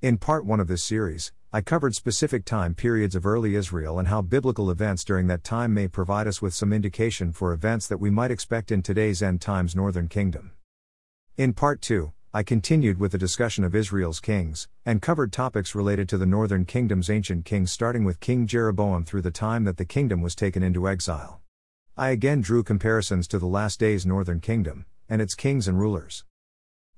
In part 1 of this series, I covered specific time periods of early Israel and how biblical events during that time may provide us with some indication for events that we might expect in today's end times northern kingdom. In part 2, I continued with the discussion of Israel's kings, and covered topics related to the northern kingdom's ancient kings starting with King Jeroboam through the time that the kingdom was taken into exile. I again drew comparisons to the last days northern kingdom, and its kings and rulers.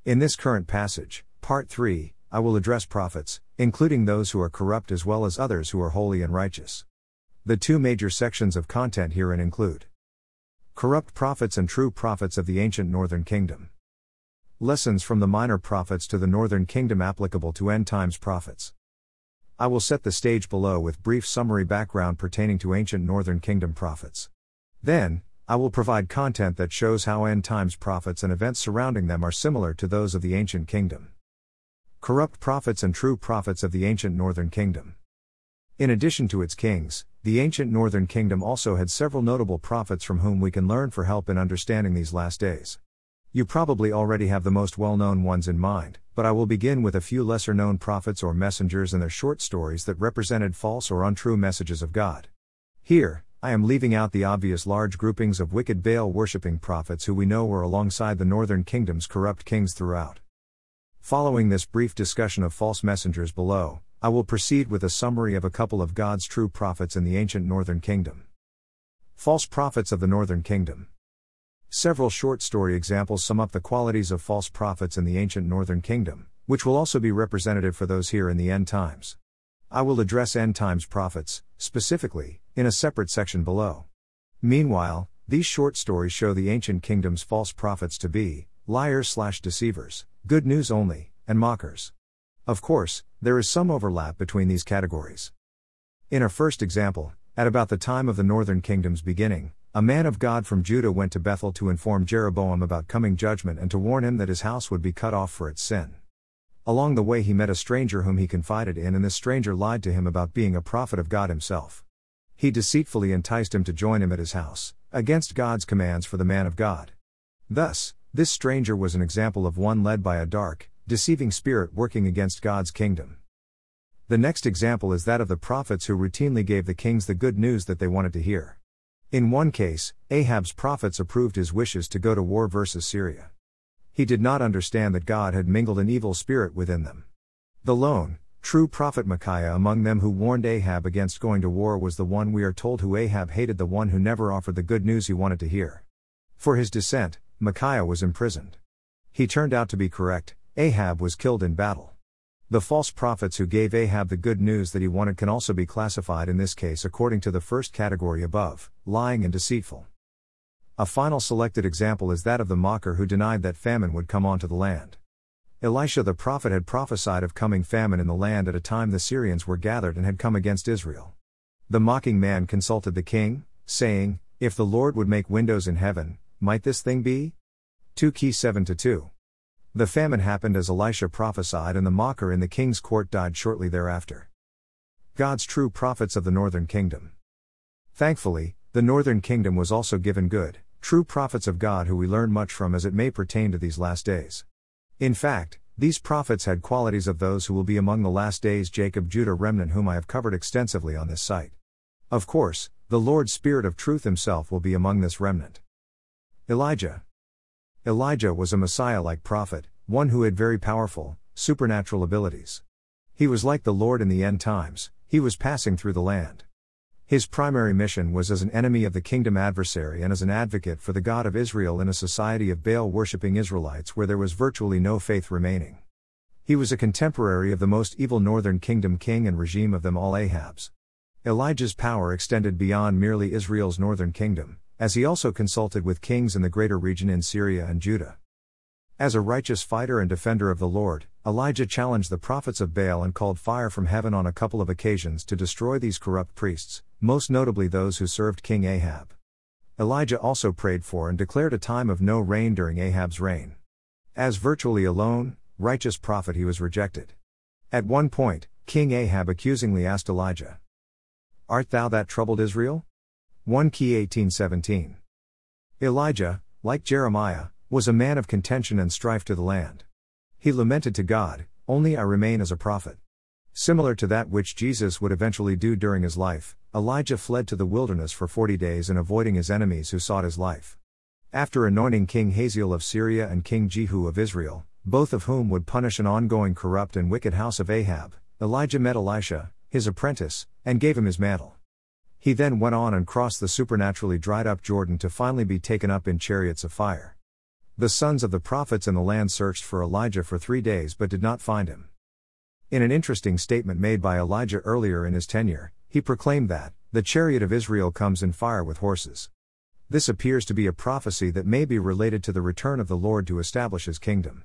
In this current passage, part 3, I will address prophets, including those who are corrupt as well as others who are holy and righteous. The two major sections of content herein include corrupt prophets and true prophets of the ancient northern kingdom. Lessons from the minor prophets to the northern kingdom applicable to end times prophets. I will set the stage below with brief summary background pertaining to ancient northern kingdom prophets. Then, I will provide content that shows how end times prophets and events surrounding them are similar to those of the ancient kingdom. Corrupt prophets and true prophets of the ancient northern kingdom. In addition to its kings, the ancient northern kingdom also had several notable prophets from whom we can learn for help in understanding these last days. You probably already have the most well-known ones in mind, but I will begin with a few lesser-known prophets or messengers and their short stories that represented false or untrue messages of God. Here, I am leaving out the obvious large groupings of wicked Baal-worshipping prophets who we know were alongside the northern kingdom's corrupt kings throughout. Following this brief discussion of false messengers below, I will proceed with a summary of a couple of God's true prophets in the ancient northern kingdom. False prophets of the northern kingdom. Several short story examples sum up the qualities of false prophets in the ancient northern kingdom, which will also be representative for those here in the end times. I will address end times prophets, specifically, in a separate section below. Meanwhile, these short stories show the ancient kingdom's false prophets to be liars/deceivers. Good news only, and mockers. Of course, there is some overlap between these categories. In our first example, at about the time of the northern kingdom's beginning, a man of God from Judah went to Bethel to inform Jeroboam about coming judgment and to warn him that his house would be cut off for its sin. Along the way he met a stranger whom he confided in, and this stranger lied to him about being a prophet of God himself. He deceitfully enticed him to join him at his house, against God's commands for the man of God. Thus, this stranger was an example of one led by a dark, deceiving spirit working against God's kingdom. The next example is that of the prophets who routinely gave the kings the good news that they wanted to hear. In one case, Ahab's prophets approved his wishes to go to war versus Syria. He did not understand that God had mingled an evil spirit within them. The lone, true prophet Micaiah among them who warned Ahab against going to war was the one we are told who Ahab hated, the one who never offered the good news he wanted to hear. For his dissent, Micaiah was imprisoned. He turned out to be correct. Ahab was killed in battle. The false prophets who gave Ahab the good news that he wanted can also be classified in this case according to the first category above, lying and deceitful. A final selected example is that of the mocker who denied that famine would come onto the land. Elisha the prophet had prophesied of coming famine in the land at a time the Syrians were gathered and had come against Israel. The mocking man consulted the king, saying, "If the Lord would make windows in heaven, might this thing be?" 2 Kings 7:2. The famine happened as Elisha prophesied, and the mocker in the king's court died shortly thereafter. God's true prophets of the northern kingdom. Thankfully, the northern kingdom was also given good, true prophets of God who we learn much from as it may pertain to these last days. In fact, these prophets had qualities of those who will be among the last days Jacob Judah remnant whom I have covered extensively on this site. Of course, the Lord's Spirit of truth himself will be among this remnant. Elijah. Elijah was a Messiah-like prophet, one who had very powerful, supernatural abilities. He was like the Lord in the end times. He was passing through the land. His primary mission was as an enemy of the kingdom adversary and as an advocate for the God of Israel in a society of Baal-worshipping Israelites where there was virtually no faith remaining. He was a contemporary of the most evil northern kingdom king and regime of them all, Ahab's. Elijah's power extended beyond merely Israel's northern kingdom, as he also consulted with kings in the greater region in Syria and Judah. As a righteous fighter and defender of the Lord, Elijah challenged the prophets of Baal and called fire from heaven on a couple of occasions to destroy these corrupt priests, most notably those who served King Ahab. Elijah also prayed for and declared a time of no rain during Ahab's reign. As virtually a lone, righteous prophet, he was rejected. At one point, King Ahab accusingly asked Elijah, "Art thou that troubled Israel?" 1 Kings 18:17. Elijah, like Jeremiah, was a man of contention and strife to the land. He lamented to God, Only I remain as a prophet. Similar to that which Jesus would eventually do during his life, Elijah fled to the wilderness for 40 days in avoiding his enemies who sought his life. After anointing King Hazael of Syria and King Jehu of Israel, both of whom would punish an ongoing corrupt and wicked house of Ahab, Elijah met Elisha, his apprentice, and gave him his mantle. He then went on and crossed the supernaturally dried up Jordan to finally be taken up in chariots of fire. The sons of the prophets in the land searched for Elijah for 3 days but did not find him. In an interesting statement made by Elijah earlier in his tenure, he proclaimed that, "The chariot of Israel comes in fire with horses." This appears to be a prophecy that may be related to the return of the Lord to establish his kingdom.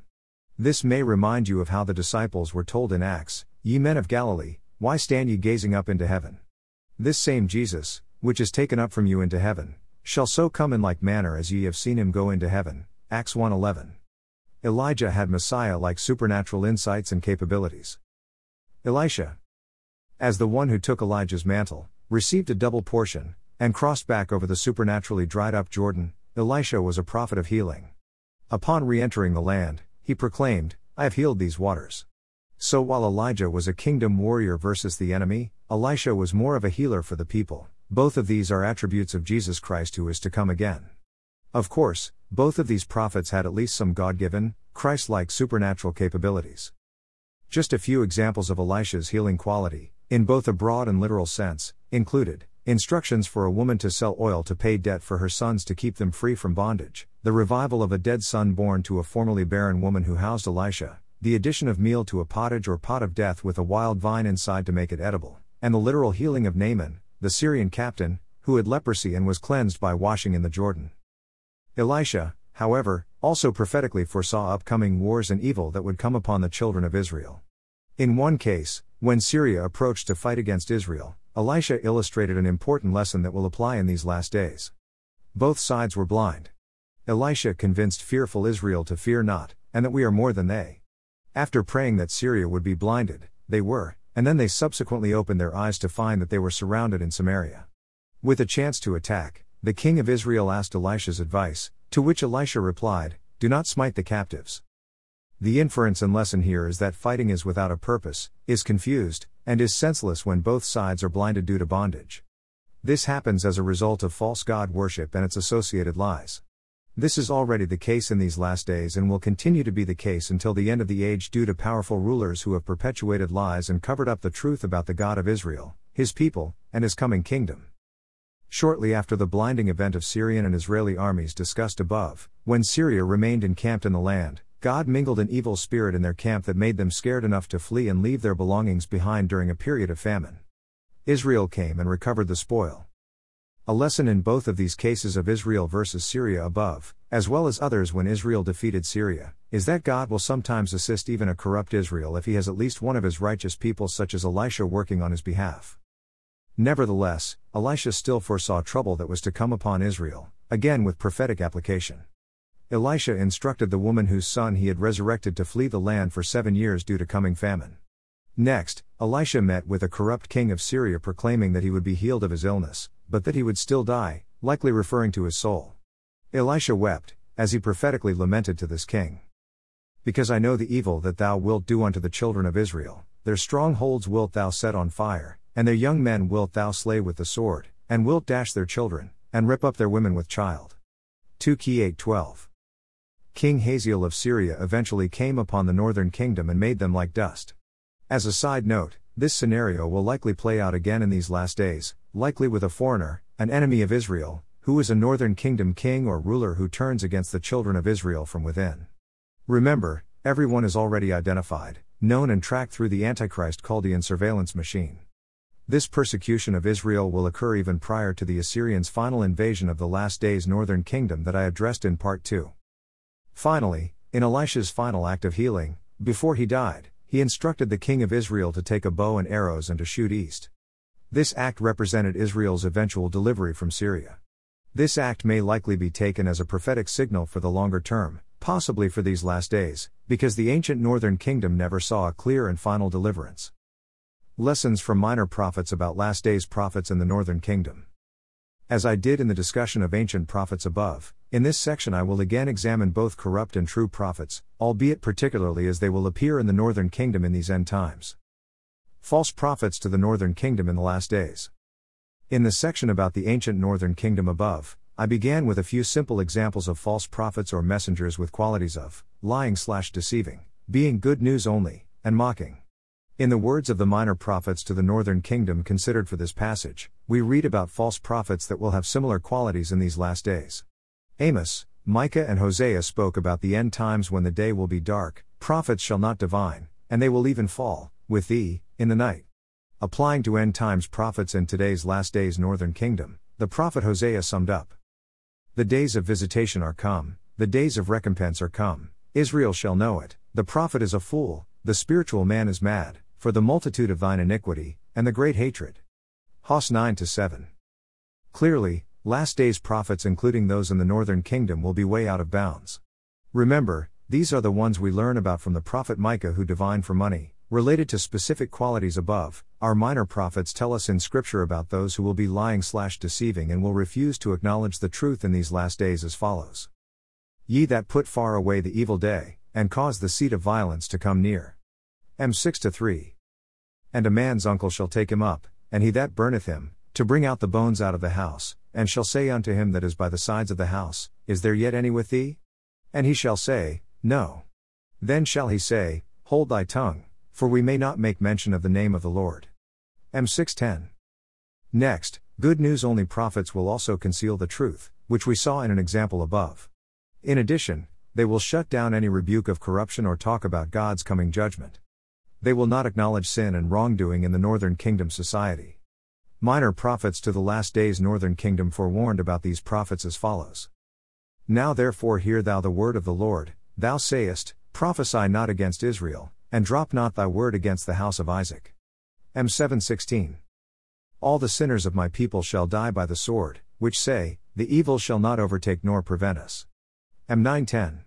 This may remind you of how the disciples were told in Acts, "Ye men of Galilee, why stand ye gazing up into heaven? This same Jesus, which is taken up from you into heaven, shall so come in like manner as ye have seen him go into heaven." Acts 1:11. Elijah had Messiah-like supernatural insights and capabilities. Elisha, as the one who took Elijah's mantle, received a double portion, and crossed back over the supernaturally dried-up Jordan, Elisha was a prophet of healing. Upon re-entering the land, he proclaimed, "I have healed these waters." So while Elijah was a kingdom warrior versus the enemy, Elisha was more of a healer for the people. Both of these are attributes of Jesus Christ who is to come again. Of course, both of these prophets had at least some God-given, Christ-like supernatural capabilities. Just a few examples of Elisha's healing quality, in both a broad and literal sense, included instructions for a woman to sell oil to pay debt for her sons to keep them free from bondage, the revival of a dead son born to a formerly barren woman who housed Elisha, the addition of meal to a pottage or pot of death with a wild vine inside to make it edible, and the literal healing of Naaman, the Syrian captain, who had leprosy and was cleansed by washing in the Jordan. Elisha, however, also prophetically foresaw upcoming wars and evil that would come upon the children of Israel. In one case, when Syria approached to fight against Israel, Elisha illustrated an important lesson that will apply in these last days. Both sides were blind. Elisha convinced fearful Israel to fear not, and that we are more than they. After praying that Syria would be blinded, they were, and then they subsequently opened their eyes to find that they were surrounded in Samaria. With a chance to attack, the king of Israel asked Elisha's advice, to which Elisha replied, "Do not smite the captives." The inference and lesson here is that fighting is without a purpose, is confused, and is senseless when both sides are blinded due to bondage. This happens as a result of false god worship and its associated lies. This is already the case in these last days and will continue to be the case until the end of the age due to powerful rulers who have perpetuated lies and covered up the truth about the God of Israel, his people, and his coming kingdom. Shortly after the blinding event of Syrian and Israeli armies discussed above, when Syria remained encamped in the land, God mingled an evil spirit in their camp that made them scared enough to flee and leave their belongings behind during a period of famine. Israel came and recovered the spoil. A lesson in both of these cases of Israel versus Syria above, as well as others when Israel defeated Syria, is that God will sometimes assist even a corrupt Israel if he has at least one of his righteous people such as Elisha working on his behalf. Nevertheless, Elisha still foresaw trouble that was to come upon Israel, again with prophetic application. Elisha instructed the woman whose son he had resurrected to flee the land for 7 years due to coming famine. Next, Elisha met with a corrupt king of Syria proclaiming that he would be healed of his illness, but that he would still die, likely referring to his soul. Elisha wept, as he prophetically lamented to this king. "Because I know the evil that thou wilt do unto the children of Israel, their strongholds wilt thou set on fire, and their young men wilt thou slay with the sword, and wilt dash their children, and rip up their women with child." 2 Kings 8:12. King Hazael of Syria eventually came upon the northern kingdom and made them like dust. As a side note, this scenario will likely play out again in these last days, likely with a foreigner, an enemy of Israel, who is a northern kingdom king or ruler who turns against the children of Israel from within. Remember, everyone is already identified, known and tracked through the Antichrist Chaldean surveillance machine. This persecution of Israel will occur even prior to the Assyrians' final invasion of the last days northern kingdom that I addressed in Part 2. Finally, in Elisha's final act of healing, before he died, he instructed the king of Israel to take a bow and arrows and to shoot east. This act represented Israel's eventual delivery from Syria. This act may likely be taken as a prophetic signal for the longer term, possibly for these last days, because the ancient northern kingdom never saw a clear and final deliverance. Lessons from minor prophets about last days prophets in the northern kingdom. As I did in the discussion of ancient prophets above, in this section I will again examine both corrupt and true prophets, albeit particularly as they will appear in the northern kingdom in these end times. False prophets to the northern kingdom in the last days. In the section about the ancient northern kingdom above, I began with a few simple examples of false prophets or messengers with qualities of lying/deceiving, being good news only, and mocking. In the words of the minor prophets to the northern kingdom considered for this passage, we read about false prophets that will have similar qualities in these last days. Amos, Micah and Hosea spoke about the end times when the day will be dark, prophets shall not divine, and they will even fall, with thee, in the night. Applying to end times prophets in today's last days northern kingdom, the prophet Hosea summed up. The days of visitation are come, the days of recompense are come, Israel shall know it, the prophet is a fool, the spiritual man is mad, for the multitude of thine iniquity, and the great hatred. Hos 9-7. Clearly, last days prophets including those in the northern kingdom will be way out of bounds. Remember, these are the ones we learn about from the prophet Micah who divined for money, related to specific qualities above. Our minor prophets tell us in scripture about those who will be lying/deceiving and will refuse to acknowledge the truth in these last days as follows. Ye that put far away the evil day, and cause the seat of violence to come near. M6-3. And a man's uncle shall take him up, and he that burneth him, to bring out the bones out of the house, and shall say unto him that is by the sides of the house, Is there yet any with thee? And he shall say, No. Then shall he say, Hold thy tongue, for we may not make mention of the name of the Lord. M6:10. Next, good news only prophets will also conceal the truth, which we saw in an example above. In addition, they will shut down any rebuke of corruption or talk about God's coming judgment. They will not acknowledge sin and wrongdoing in the northern kingdom society. Minor prophets to the last days northern kingdom forewarned about these prophets as follows. Now therefore hear thou the word of the Lord, thou sayest, Prophesy not against Israel, and drop not thy word against the house of Isaac. M7:16. All the sinners of my people shall die by the sword, which say, The evil shall not overtake nor prevent us. M9:10.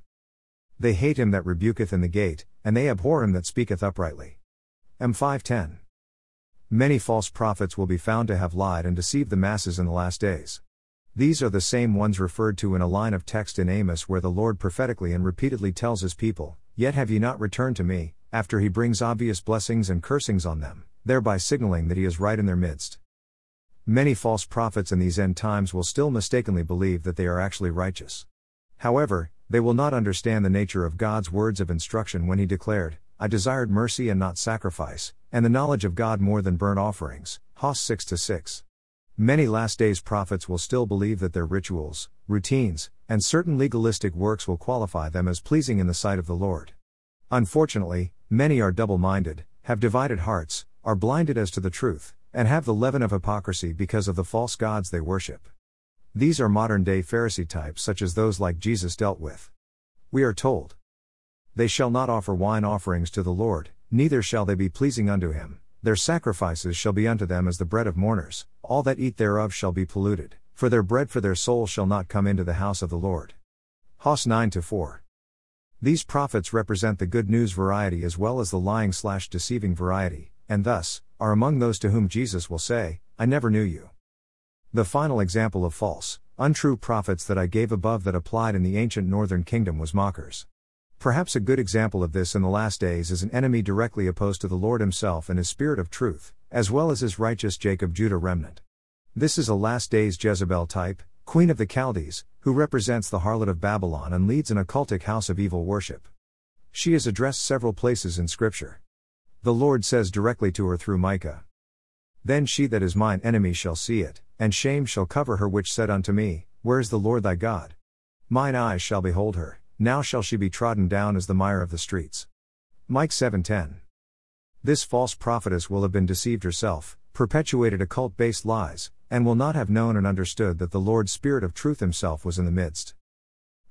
They hate him that rebuketh in the gate, and they abhor him that speaketh uprightly. M5:10. Many false prophets will be found to have lied and deceived the masses in the last days. These are the same ones referred to in a line of text in Amos where the Lord prophetically and repeatedly tells his people, Yet have ye not returned to me, after he brings obvious blessings and cursings on them, thereby signaling that he is right in their midst. Many false prophets in these end times will still mistakenly believe that they are actually righteous. However, they will not understand the nature of God's words of instruction when he declared, I desired mercy and not sacrifice, and the knowledge of God more than burnt offerings, Hos 6-6. Many last days prophets will still believe that their rituals, routines, and certain legalistic works will qualify them as pleasing in the sight of the Lord. Unfortunately, many are double-minded, have divided hearts, are blinded as to the truth, and have the leaven of hypocrisy because of the false gods they worship. These are modern-day Pharisee types such as those like Jesus dealt with. We are told, They shall not offer wine offerings to the Lord, neither shall they be pleasing unto him, their sacrifices shall be unto them as the bread of mourners, all that eat thereof shall be polluted, for their bread for their soul shall not come into the house of the Lord. Hos 9-4. These prophets represent the good news variety as well as the lying/deceiving variety, and thus, are among those to whom Jesus will say, I never knew you. The final example of false, untrue prophets that I gave above that applied in the ancient northern kingdom was mockers. Perhaps a good example of this in the last days is an enemy directly opposed to the Lord himself and his spirit of truth, as well as his righteous Jacob Judah remnant. This is a last days Jezebel type, queen of the Chaldees, who represents the harlot of Babylon and leads an occultic house of evil worship. She is addressed several places in scripture. The Lord says directly to her through Micah, Then she that is mine enemy shall see it, and shame shall cover her which said unto me, Where is the Lord thy God? Mine eyes shall behold her, now shall she be trodden down as the mire of the streets. Micah 7:10. This false prophetess will have been deceived herself, perpetuated occult-based lies, and will not have known and understood that the Lord's Spirit of truth himself was in the midst.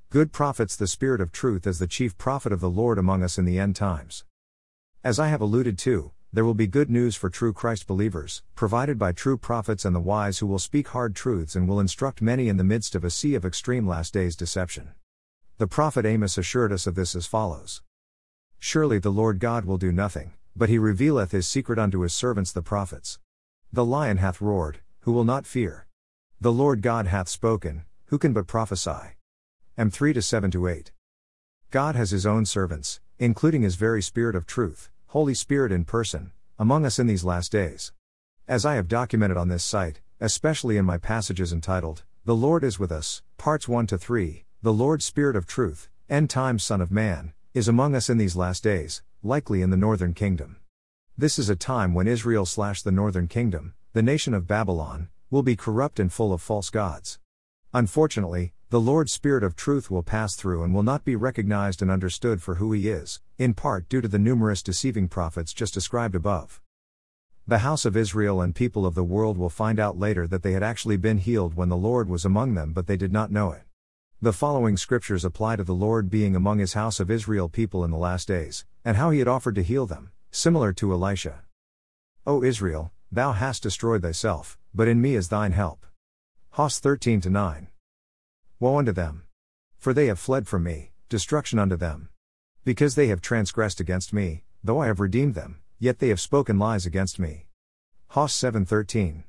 Good prophets the Spirit of truth as the chief prophet of the Lord among us in the end times. As I have alluded to, there will be good news for true Christ believers, provided by true prophets and the wise who will speak hard truths and will instruct many in the midst of a sea of extreme last days deception. The prophet Amos assured us of this as follows. Surely the Lord God will do nothing, but he revealeth his secret unto his servants the prophets. The lion hath roared, who will not fear? The Lord God hath spoken, who can but prophesy? M 3:7-8. God has his own servants, including his very Spirit of truth, Holy Spirit in person, among us in these last days. As I have documented on this site, especially in my passages entitled, The Lord is with us, parts 1-3, the Lord Spirit of truth, end times Son of Man, is among us in these last days, likely in the northern kingdom. This is a time when Israel/the northern kingdom, the nation of Babylon, will be corrupt and full of false gods. Unfortunately, the Lord Spirit of truth will pass through and will not be recognized and understood for who he is, in part due to the numerous deceiving prophets just described above. The house of Israel and people of the world will find out later that they had actually been healed when the Lord was among them, but they did not know it. The following scriptures apply to the Lord being among his house of Israel people in the last days, and how he had offered to heal them, similar to Elisha. O Israel, thou hast destroyed thyself, but in me is thine help. Hos 13:9. Woe unto them! For they have fled from me, destruction unto them. Because they have transgressed against me, though I have redeemed them, yet they have spoken lies against me. Hos 7:13.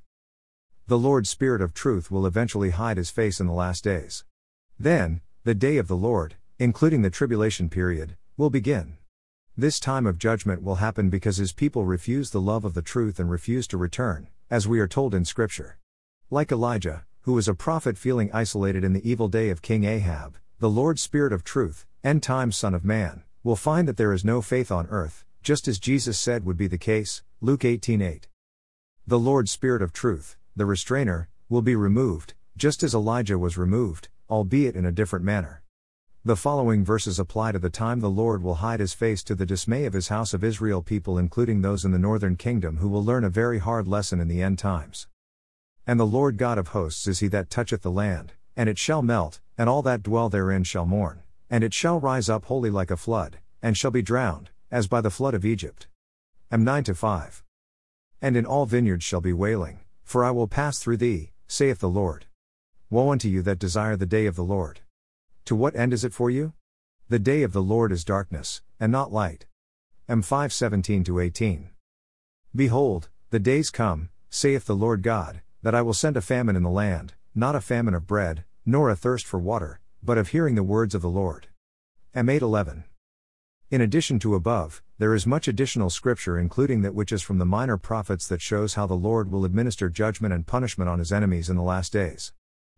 The Lord Spirit of truth will eventually hide his face in the last days. Then, the day of the Lord, including the tribulation period, will begin. This time of judgment will happen because his people refuse the love of the truth and refuse to return, as we are told in Scripture. Like Elijah, who was a prophet feeling isolated in the evil day of King Ahab, the Lord Spirit of truth, end time Son of Man, will find that there is no faith on earth, just as Jesus said would be the case, Luke 18:8. The Lord Spirit of truth, the restrainer, will be removed, just as Elijah was removed, albeit in a different manner. The following verses apply to the time the Lord will hide his face to the dismay of his house of Israel people, including those in the northern kingdom who will learn a very hard lesson in the end times. And the Lord God of hosts is he that toucheth the land, and it shall melt, and all that dwell therein shall mourn, and it shall rise up wholly like a flood, and shall be drowned, as by the flood of Egypt. M 9:5. And in all vineyards shall be wailing, for I will pass through thee, saith the Lord. Woe unto you that desire the day of the Lord! To what end is it for you? The day of the Lord is darkness, and not light. M 5:17-18. Behold, the days come, saith the Lord God, that I will send a famine in the land, not a famine of bread, nor a thirst for water, but of hearing the words of the Lord. M 8:11. In addition to above, there is much additional scripture, including that which is from the minor prophets, that shows how the Lord will administer judgment and punishment on his enemies in the last days.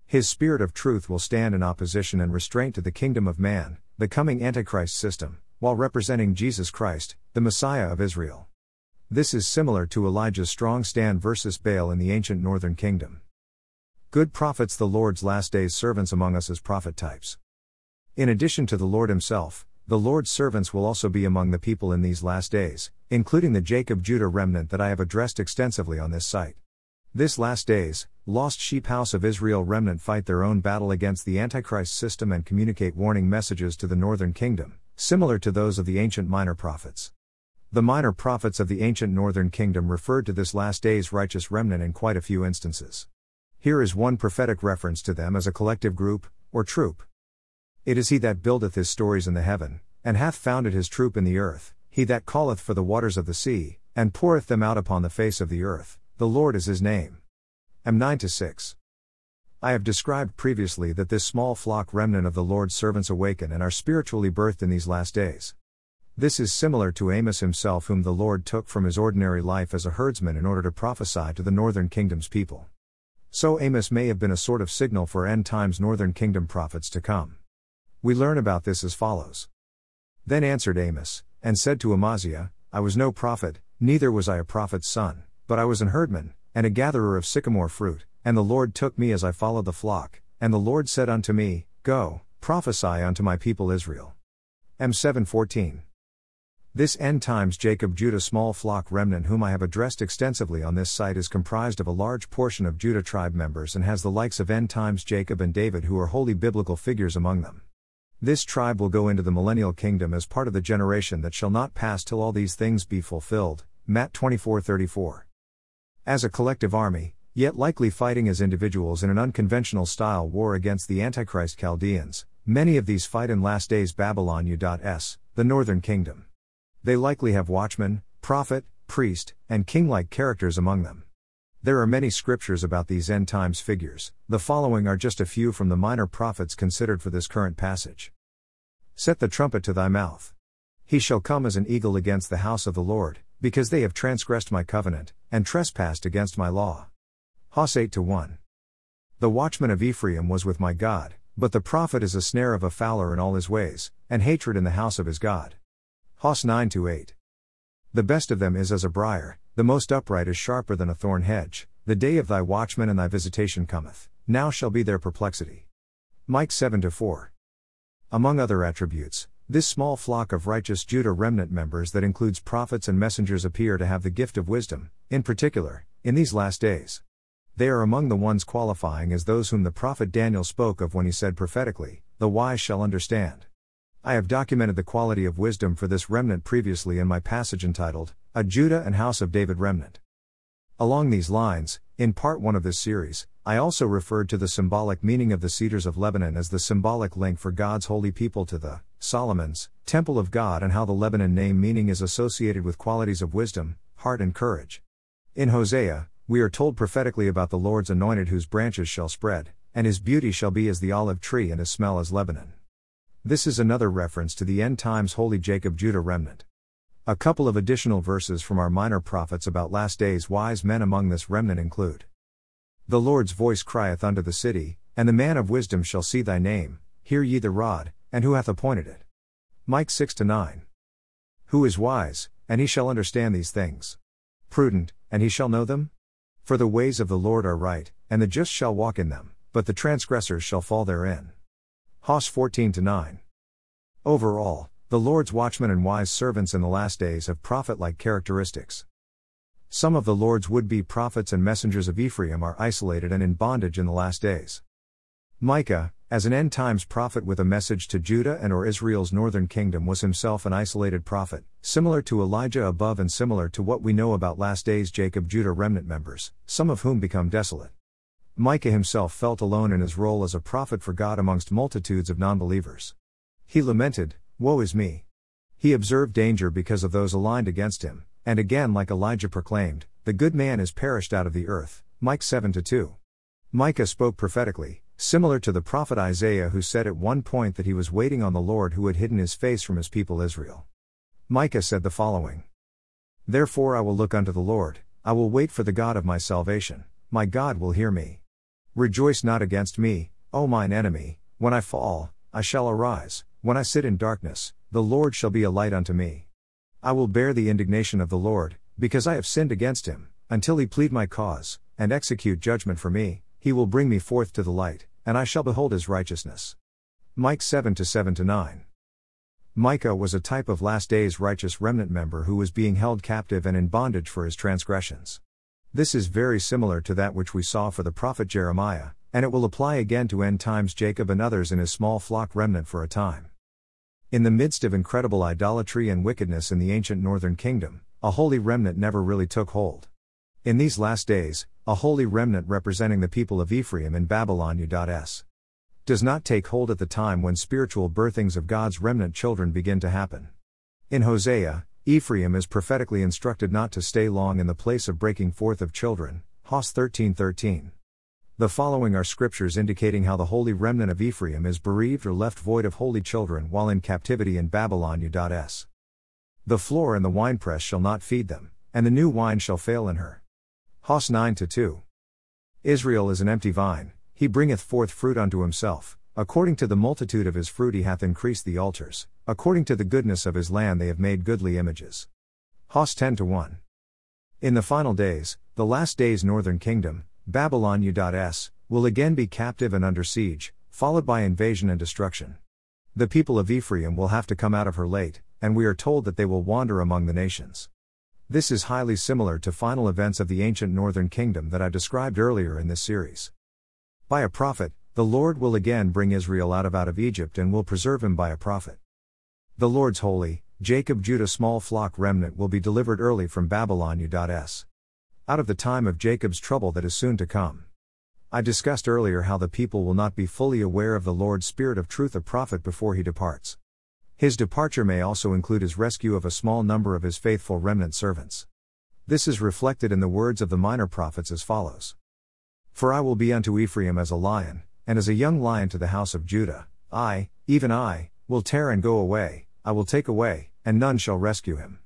His Spirit of truth will stand in opposition and restraint to the kingdom of man, the coming Antichrist system, while representing Jesus Christ, the Messiah of Israel. This is similar to Elijah's strong stand versus Baal in the ancient northern kingdom. Good prophets, the Lord's last days servants among us as prophet types. In addition to the Lord himself, the Lord's servants will also be among the people in these last days, including the Jacob-Judah remnant that I have addressed extensively on this site. This last days, lost sheep house of Israel remnant fight their own battle against the Antichrist system and communicate warning messages to the northern kingdom, similar to those of the ancient minor prophets. The minor prophets of the ancient northern kingdom referred to this last day's righteous remnant in quite a few instances. Here is one prophetic reference to them as a collective group, or troop. It is he that buildeth his stories in the heaven, and hath founded his troop in the earth, he that calleth for the waters of the sea, and poureth them out upon the face of the earth, the Lord is his name. M 9:6. I have described previously that this small flock remnant of the Lord's servants awaken and are spiritually birthed in these last days. This is similar to Amos himself, whom the Lord took from his ordinary life as a herdsman in order to prophesy to the northern kingdom's people. So Amos may have been a sort of signal for end times northern kingdom prophets to come. We learn about this as follows. Then answered Amos, and said to Amaziah, I was no prophet, neither was I a prophet's son, but I was an herdman, and a gatherer of sycamore fruit, and the Lord took me as I followed the flock, and the Lord said unto me, Go, prophesy unto my people Israel. M 7:14. This end times Jacob-Judah small flock remnant, whom I have addressed extensively on this site, is comprised of a large portion of Judah tribe members and has the likes of end times Jacob and David, who are holy biblical figures, among them. This tribe will go into the millennial kingdom as part of the generation that shall not pass till all these things be fulfilled, Matt 24:34. As a collective army, yet likely fighting as individuals in an unconventional style war against the Antichrist Chaldeans, many of these fight in last days Babylon U.S., the northern kingdom. They likely have watchman, prophet, priest, and king-like characters among them. There are many scriptures about these end times figures, the following are just a few from the minor prophets considered for this current passage. Set the trumpet to thy mouth. He shall come as an eagle against the house of the Lord, because they have transgressed my covenant, and trespassed against my law. Hoss 8-1. The watchman of Ephraim was with my God, but the prophet is a snare of a fowler in all his ways, and hatred in the house of his God. Hoss 9-8. The best of them is as a briar, the most upright is sharper than a thorn hedge. The day of thy watchman and thy visitation cometh, now shall be their perplexity. Micah 7-4. Among other attributes, this small flock of righteous Judah remnant members that includes prophets and messengers appear to have the gift of wisdom, in particular, in these last days. They are among the ones qualifying as those whom the prophet Daniel spoke of when he said prophetically, "The wise shall understand." I have documented the quality of wisdom for this remnant previously in my passage entitled, A Judah and House of David Remnant. Along these lines, in part 1 of this series, I also referred to the symbolic meaning of the cedars of Lebanon as the symbolic link for God's holy people to the, Solomon's, temple of God and how the Lebanon name meaning is associated with qualities of wisdom, heart and courage. In Hosea, we are told prophetically about the Lord's anointed whose branches shall spread, and his beauty shall be as the olive tree and his smell as Lebanon. This is another reference to the end times holy Jacob Judah remnant. A couple of additional verses from our minor prophets about last days wise men among this remnant include, The Lord's voice crieth unto the city, and the man of wisdom shall see thy name, hear ye the rod, and who hath appointed it. Micah 6-9. Who is wise, and he shall understand these things? Prudent, and he shall know them? For the ways of the Lord are right, and the just shall walk in them, but the transgressors shall fall therein. Hoss 14-9. Overall, the Lord's watchmen and wise servants in the last days have prophet-like characteristics. Some of the Lord's would-be prophets and messengers of Ephraim are isolated and in bondage in the last days. Micah, as an end-times prophet with a message to Judah and/or Israel's northern kingdom, was himself an isolated prophet, similar to Elijah above and similar to what we know about last days Jacob Judah remnant members, some of whom become desolate. Micah himself felt alone in his role as a prophet for God amongst multitudes of non-believers. He lamented, "Woe is me." He observed danger because of those aligned against him, and again like Elijah proclaimed, "The good man is perished out of the earth," Micah 7-2. Micah spoke prophetically, similar to the prophet Isaiah who said at one point that he was waiting on the Lord who had hidden his face from his people Israel. Micah said the following, "Therefore I will look unto the Lord, I will wait for the God of my salvation, my God will hear me. Rejoice not against me, O mine enemy, when I fall, I shall arise. When I sit in darkness, the Lord shall be a light unto me. I will bear the indignation of the Lord, because I have sinned against him, until he plead my cause, and execute judgment for me, he will bring me forth to the light, and I shall behold his righteousness." Micah 7-7-9. Micah was a type of last days righteous remnant member who was being held captive and in bondage for his transgressions. This is very similar to that which we saw for the prophet Jeremiah, and it will apply again to end times Jacob and others in his small flock remnant for a time. In the midst of incredible idolatry and wickedness in the ancient northern kingdom, a holy remnant never really took hold. In these last days, a holy remnant representing the people of Ephraim in Babylon U.S. does not take hold at the time when spiritual birthings of God's remnant children begin to happen. In Hosea, Ephraim is prophetically instructed not to stay long in the place of breaking forth of children, Hoss 13:13. The following are scriptures indicating how the holy remnant of Ephraim is bereaved or left void of holy children while in captivity in Babylon U.S. The floor and the winepress shall not feed them, and the new wine shall fail in her. Hoss 9-2. Israel is an empty vine, he bringeth forth fruit unto himself, according to the multitude of his fruit he hath increased the altars, according to the goodness of his land they have made goodly images. Hoss 10-1. In the final days, the last days northern kingdom, Babylon U.S. will again be captive and under siege, followed by invasion and destruction. The people of Ephraim will have to come out of her late, and we are told that they will wander among the nations. This is highly similar to final events of the ancient northern kingdom that I described earlier in this series. By a prophet, the Lord will again bring Israel out of Egypt and will preserve him by a prophet. The Lord's holy, Jacob Judah small flock remnant will be delivered early from Babylon U.S. out of the time of Jacob's trouble that is soon to come. I discussed earlier how the people will not be fully aware of the Lord's Spirit of truth a prophet before he departs. His departure may also include his rescue of a small number of his faithful remnant servants. This is reflected in the words of the minor prophets as follows. For I will be unto Ephraim as a lion, and as a young lion to the house of Judah, I, even I, will tear and go away, I will take away, and none shall rescue him.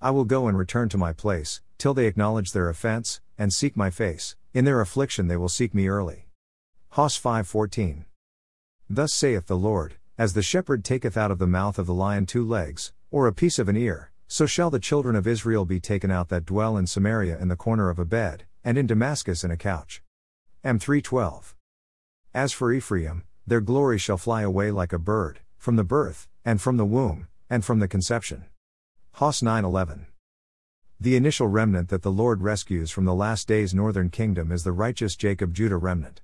I will go and return to my place, till they acknowledge their offense, and seek my face, in their affliction they will seek me early. Hos 5:14. Thus saith the Lord, as the shepherd taketh out of the mouth of the lion two legs, or a piece of an ear, so shall the children of Israel be taken out that dwell in Samaria in the corner of a bed, and in Damascus in a couch. M3:12. As for Ephraim, their glory shall fly away like a bird, from the birth, and from the womb, and from the conception. Hos 9:11. The initial remnant that the Lord rescues from the last day's northern kingdom is the righteous Jacob Judah remnant.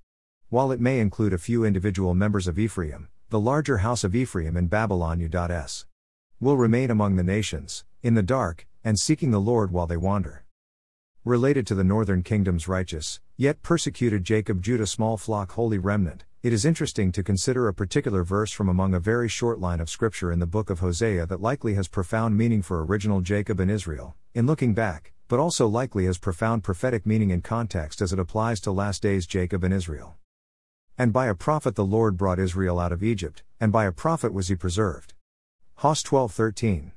While it may include a few individual members of Ephraim, the larger house of Ephraim in Babylon U.S. will remain among the nations, in the dark, and seeking the Lord while they wander. Related to the northern kingdom's righteous, yet persecuted Jacob Judah small flock holy remnant, it is interesting to consider a particular verse from among a very short line of scripture in the book of Hosea that likely has profound meaning for original Jacob and Israel, in looking back, but also likely has profound prophetic meaning in context as it applies to last days Jacob and Israel. And by a prophet the Lord brought Israel out of Egypt, and by a prophet was he preserved. Hos 12:13.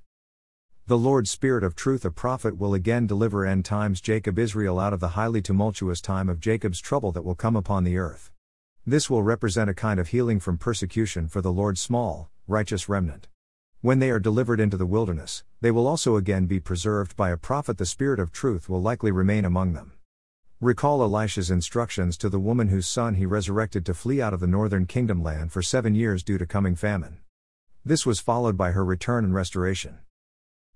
The Lord's Spirit of truth a prophet will again deliver end times Jacob Israel out of the highly tumultuous time of Jacob's trouble that will come upon the earth. This will represent a kind of healing from persecution for the Lord's small, righteous remnant. When they are delivered into the wilderness, they will also again be preserved by a prophet the Spirit of truth will likely remain among them. Recall Elisha's instructions to the woman whose son he resurrected to flee out of the northern kingdom land for 7 years due to coming famine. This was followed by her return and restoration.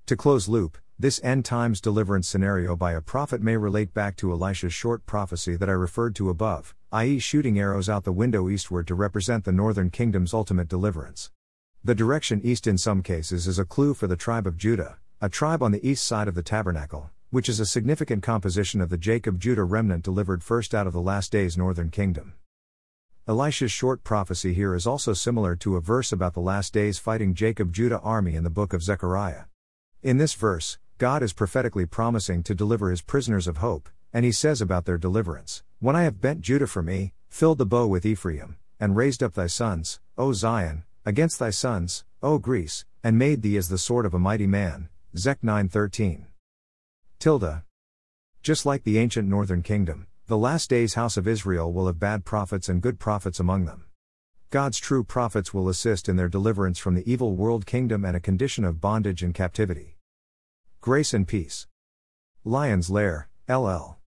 To close loop, this end times deliverance scenario by a prophet may relate back to Elisha's short prophecy that I referred to above, i.e. shooting arrows out the window eastward to represent the northern kingdom's ultimate deliverance. The direction east in some cases is a clue for the tribe of Judah, a tribe on the east side of the tabernacle, which is a significant composition of the Jacob-Judah remnant delivered first out of the last day's northern kingdom. Elisha's short prophecy here is also similar to a verse about the last days fighting Jacob-Judah army in the book of Zechariah. In this verse, God is prophetically promising to deliver his prisoners of hope, and he says about their deliverance, When I have bent Judah for me, filled the bow with Ephraim, and raised up thy sons, O Zion, against thy sons, O Greece, and made thee as the sword of a mighty man. Zech 9:13. Just like the ancient northern kingdom, the last days house of Israel will have bad prophets and good prophets among them. God's true prophets will assist in their deliverance from the evil world kingdom and a condition of bondage and captivity. Grace and peace. Lion's Lair, LL.